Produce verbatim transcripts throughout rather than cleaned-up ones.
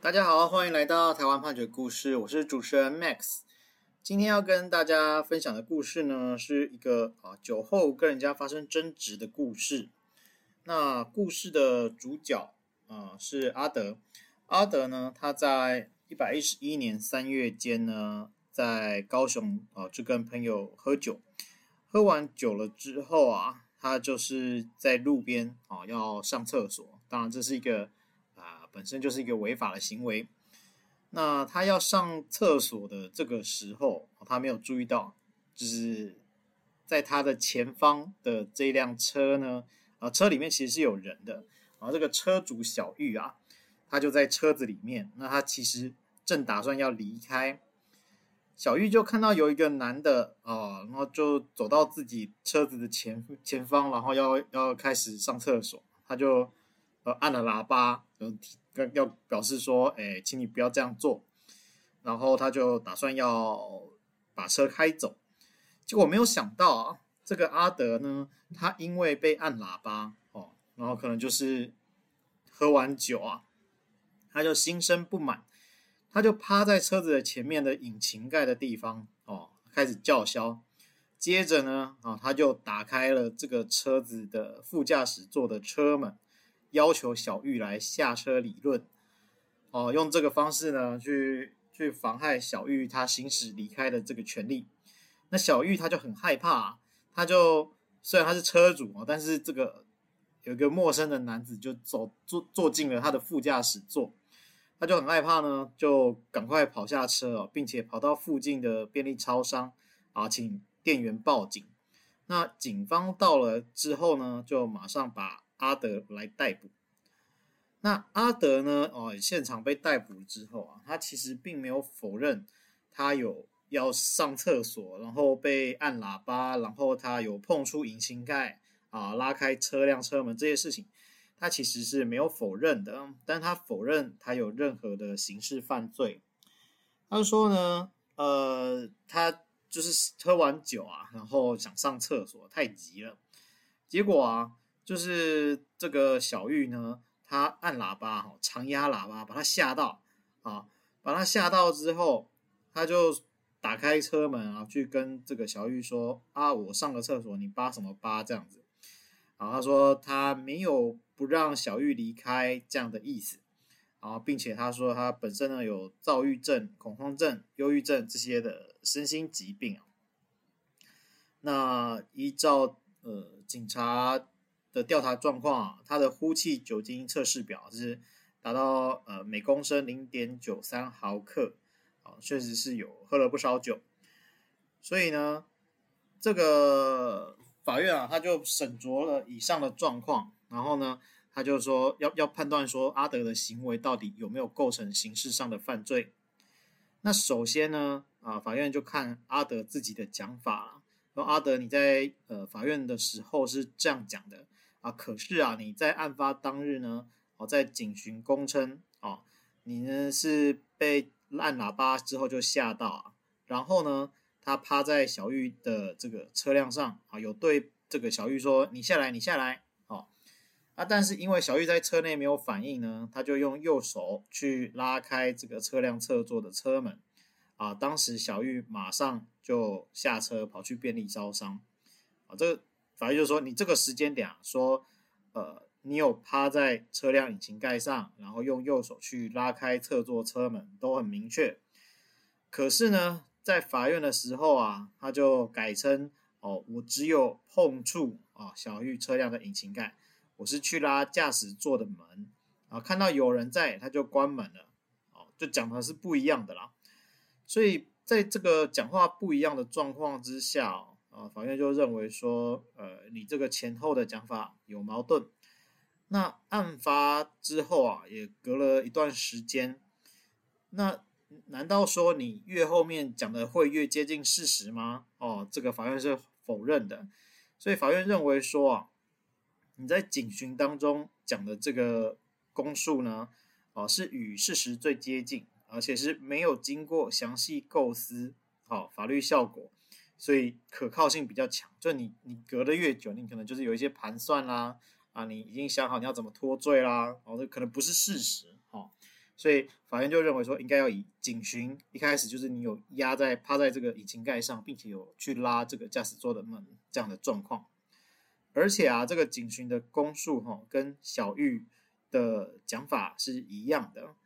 大家好，欢迎来到台湾判决故事，我是主持人 Max。 今天要跟大家分享的故事呢，是一个、啊、酒后跟人家发生争执的故事。那故事的主角、呃、是阿德。阿德呢，他在一百一十一年三月间呢，在高雄、啊、就跟朋友喝酒，喝完酒了之后啊，他就是在路边、啊、要上厕所。当然这是一个本身就是一个违法的行为。那他要上厕所的这个时候，他没有注意到，就是在他的前方的这辆车呢，啊，车里面其实是有人的。然后这个车主小玉啊，他就在车子里面。那他其实正打算要离开，小玉就看到有一个男的啊，然后就走到自己车子的前前方，然后要要开始上厕所，他就呃按了喇叭。要表示说、欸、请你不要这样做，然后他就打算要把车开走。结果没有想到啊，这个阿德呢，他因为被按喇叭、哦、然后可能就是喝完酒啊，他就心生不满，他就趴在车子的前面的引擎盖的地方、哦、开始叫嚣。接着呢、哦、他就打开了这个车子的副驾驶座的车门，要求小玉来下车理论、哦、用这个方式呢去去妨害小玉他行驶离开的这个权利。那小玉他就很害怕，他就虽然他是车主，但是这个有一个陌生的男子就走坐坐进了他的副驾驶座，他就很害怕呢，就赶快跑下车、哦、并且跑到附近的便利超商啊，请店员报警。那警方到了之后呢，就马上把阿德来逮捕。那阿德呢、哦、现场被逮捕之后啊，他其实并没有否认他有要上厕所，然后被按喇叭，然后他有碰触引擎盖、啊、拉开车辆车门这些事情，他其实是没有否认的。但他否认他有任何的刑事犯罪。他说呢，呃，他就是喝完酒啊，然后想上厕所，太急了，结果啊就是这个小玉呢，他按喇叭、哦、长压喇叭，把他吓到啊，把他吓到之后，他就打开车门啊，去跟这个小玉说啊，我上个厕所，你扒什么扒这样子。然后他说他没有不让小玉离开这样的意思，然后并且他说他本身呢有躁郁症、恐慌症、忧郁症这些的身心疾病啊。那依照呃警察的调查状况，他的呼气酒精测试表是达到、呃、每公升 零点九三 毫克、哦、确实是有喝了不少酒。所以呢这个法院啊，他就审酌了以上的状况，然后呢他就说 要, 要判断说阿德的行为到底有没有构成刑事上的犯罪。那首先呢、啊、法院就看阿德自己的讲法，说阿德你在、呃、法院的时候是这样讲的啊，可是啊，你在案发当日呢，哦，在警巡供称，哦，你呢是被按喇叭之后就吓到啊，然后呢，他趴在小玉的这个车辆上啊，有对这个小玉说：“你下来，你下来。”哦，啊，但是因为小玉在车内没有反应呢，他就用右手去拉开这个车辆侧座的车门，啊，当时小玉马上就下车跑去便利超商，啊，这个。法院就说你这个时间点啊，说呃，你有趴在车辆引擎盖上，然后用右手去拉开侧座车门，都很明确。可是呢，在法院的时候啊，他就改称哦，我只有碰触啊小玉车辆的引擎盖，我是去拉驾驶座的门啊，看到有人在他就关门了，哦，就讲的是不一样的啦。所以在这个讲话不一样的状况之下、哦。啊，法院就认为说，呃，你这个前后的讲法有矛盾。那案发之后啊，也隔了一段时间，那难道说你越后面讲的会越接近事实吗？哦，这个法院是否认的。所以法院认为说啊，你在警询当中讲的这个供述呢，啊，是与事实最接近，而且是没有经过详细构思，好、啊、法律效果。所以可靠性比较强，就你你隔得越久，你可能就是有一些盘算啦，啊，你已经想好你要怎么脱罪啦，哦，这可能不是事实，哦，所以法院就认为说应该要以警询一开始就是你有压在趴在这个引擎盖上，并且有去拉这个驾驶座的门这样的状况。而且啊，这个警询的供述、哦、跟小玉的讲法是一样的、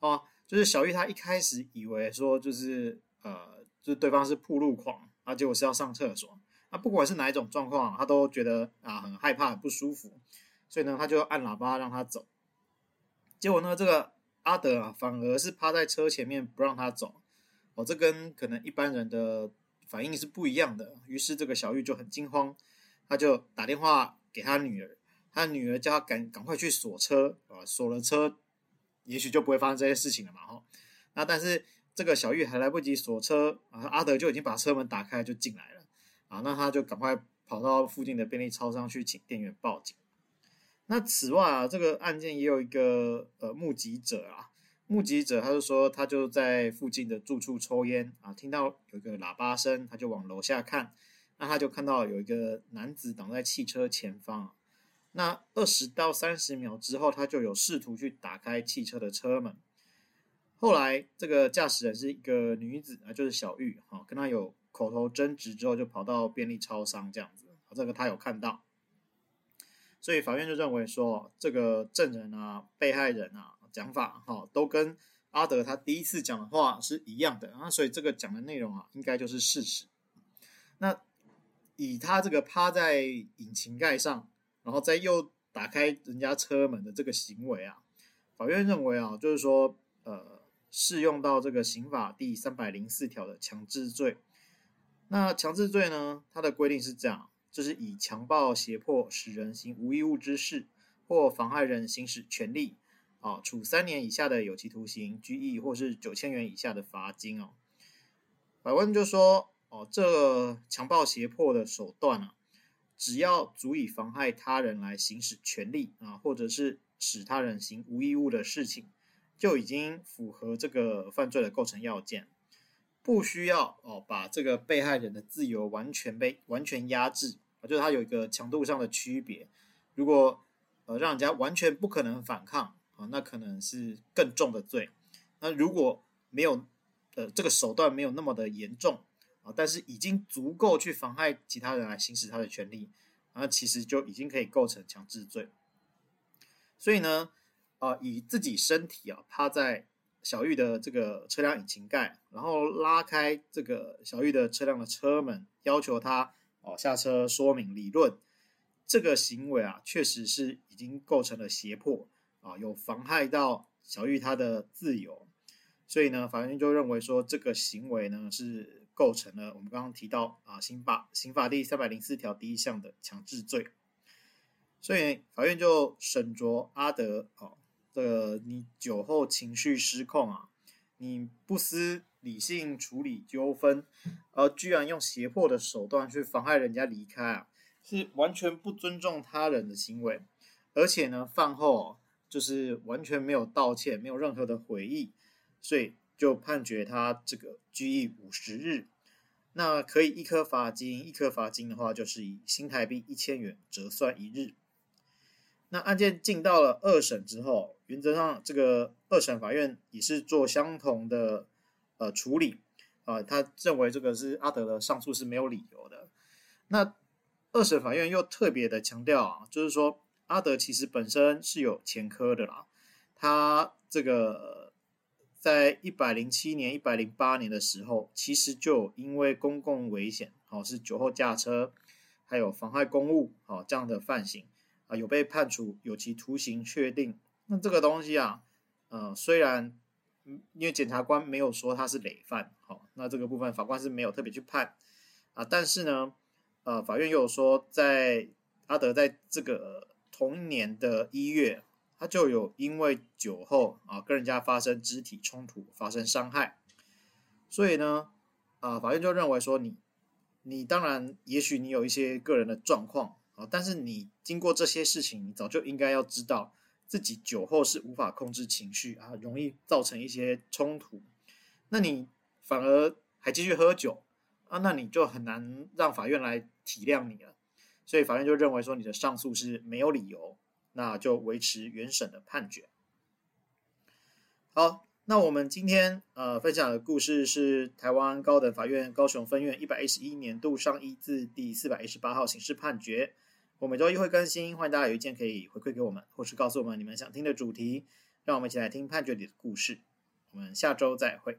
哦、就是小玉他一开始以为说就是呃，就是对方是暴露狂啊，结果是要上厕所啊，不管是哪一种状况他都觉得啊很害怕很不舒服，所以呢他就按喇叭让他走。结果呢这个阿德啊反而是趴在车前面不让他走、哦、这跟可能一般人的反应是不一样的。于是这个小玉就很惊慌，他就打电话给他女儿，他女儿叫他 赶, 赶快去锁车、啊、锁了车也许就不会发生这些事情了嘛、哦、那但是这个小玉还来不及锁车、啊、阿德就已经把车门打开就进来了、啊、那他就赶快跑到附近的便利超商去请店员报警。那此外啊，这个案件也有一个呃目击者啊，目击者他就说他就在附近的住处抽烟啊，听到有一个喇叭声，他就往楼下看，那他就看到有一个男子挡在汽车前方、啊、那二十到三十秒之后他就有试图去打开汽车的车门。后来这个驾驶人是一个女子啊，就是小玉、啊、跟他有口头争执之后就跑到便利超商这样子、啊、这个他有看到。所以法院就认为说这个证人啊被害人啊讲法、哦、都跟阿德他第一次讲的话是一样的、啊、所以这个讲的内容啊应该就是事实。那以他这个趴在引擎盖上然后再又打开人家车门的这个行为啊，法院认为啊就是说呃适用到这个刑法第三百零四条的强制罪。那强制罪呢它的规定是这样，就是以强暴、胁迫使人行无义务之事或妨害人行使权利、啊、处三年以下的有期徒刑、拘役或是九千元以下的罚金、哦、法官就说、哦、这强暴胁迫的手段、啊、只要足以妨害他人来行使权利、啊、或者是使他人行无义务的事情，就已经符合这个犯罪的构成要件，不需要、哦、把这个被害人的自由完全被完全压制，就是它有一个强度上的区别。如果、呃、让人家完全不可能反抗、哦、那可能是更重的罪。那如果没有、呃、这个手段没有那么的严重、哦、但是已经足够去妨害其他人来行使他的权利，那其实就已经可以构成强制罪。所以呢、呃、以自己身体、啊、趴在小玉的这个车辆引擎盖，然后拉开这个小玉的车辆的车门，要求他、哦、下车说明理论，这个行为啊确实是已经构成了胁迫、啊、有妨害到小玉他的自由。所以呢法院就认为说这个行为呢是构成了我们刚刚提到、啊、刑法刑法第三百零四条第一项的强制罪。所以法院就审酌阿德、哦这个你酒后情绪失控啊，你不思理性处理纠纷，而居然用胁迫的手段去妨害人家离开啊，是完全不尊重他人的行为。而且呢饭后就是完全没有道歉，没有任何的回忆，所以就判决他这个拘役五十日。那可以一颗罚金，一颗罚金的话就是以新台币一千元折算一日。那案件进到了二审之后，原则上这个二审法院也是做相同的呃处理啊、呃，他认为这个是阿德的上诉是没有理由的。那二审法院又特别的强调啊，就是说阿德其实本身是有前科的啦，他这个在一百零七年、一百零八年的时候，其实就因为公共危险，好、哦、是酒后驾车，还有妨害公务，好、哦、这样的犯行。啊、有被判处有期徒刑确定。那这个东西啊，呃，虽然因为检察官没有说他是累犯、哦、那这个部分法官是没有特别去判啊，但是呢呃，法院又有说在阿德在这个、呃、同一年的一月他就有因为酒后啊跟人家发生肢体冲突发生伤害，所以呢啊、呃，法院就认为说你你当然也许你有一些个人的状况，但是你经过这些事情，你早就应该要知道自己酒后是无法控制情绪啊，容易造成一些冲突。那你反而还继续喝酒啊，那你就很难让法院来体谅你了。所以法院就认为说你的上诉是没有理由，那就维持原审的判决。好，那我们今天呃分享的故事是台湾高等法院高雄分院一百一十一年度上一字第四百一十八号刑事判决。我每周一会更新，欢迎大家有意见可以回馈给我们，或是告诉我们你们想听的主题，让我们一起来听判决里的故事。我们下周再会。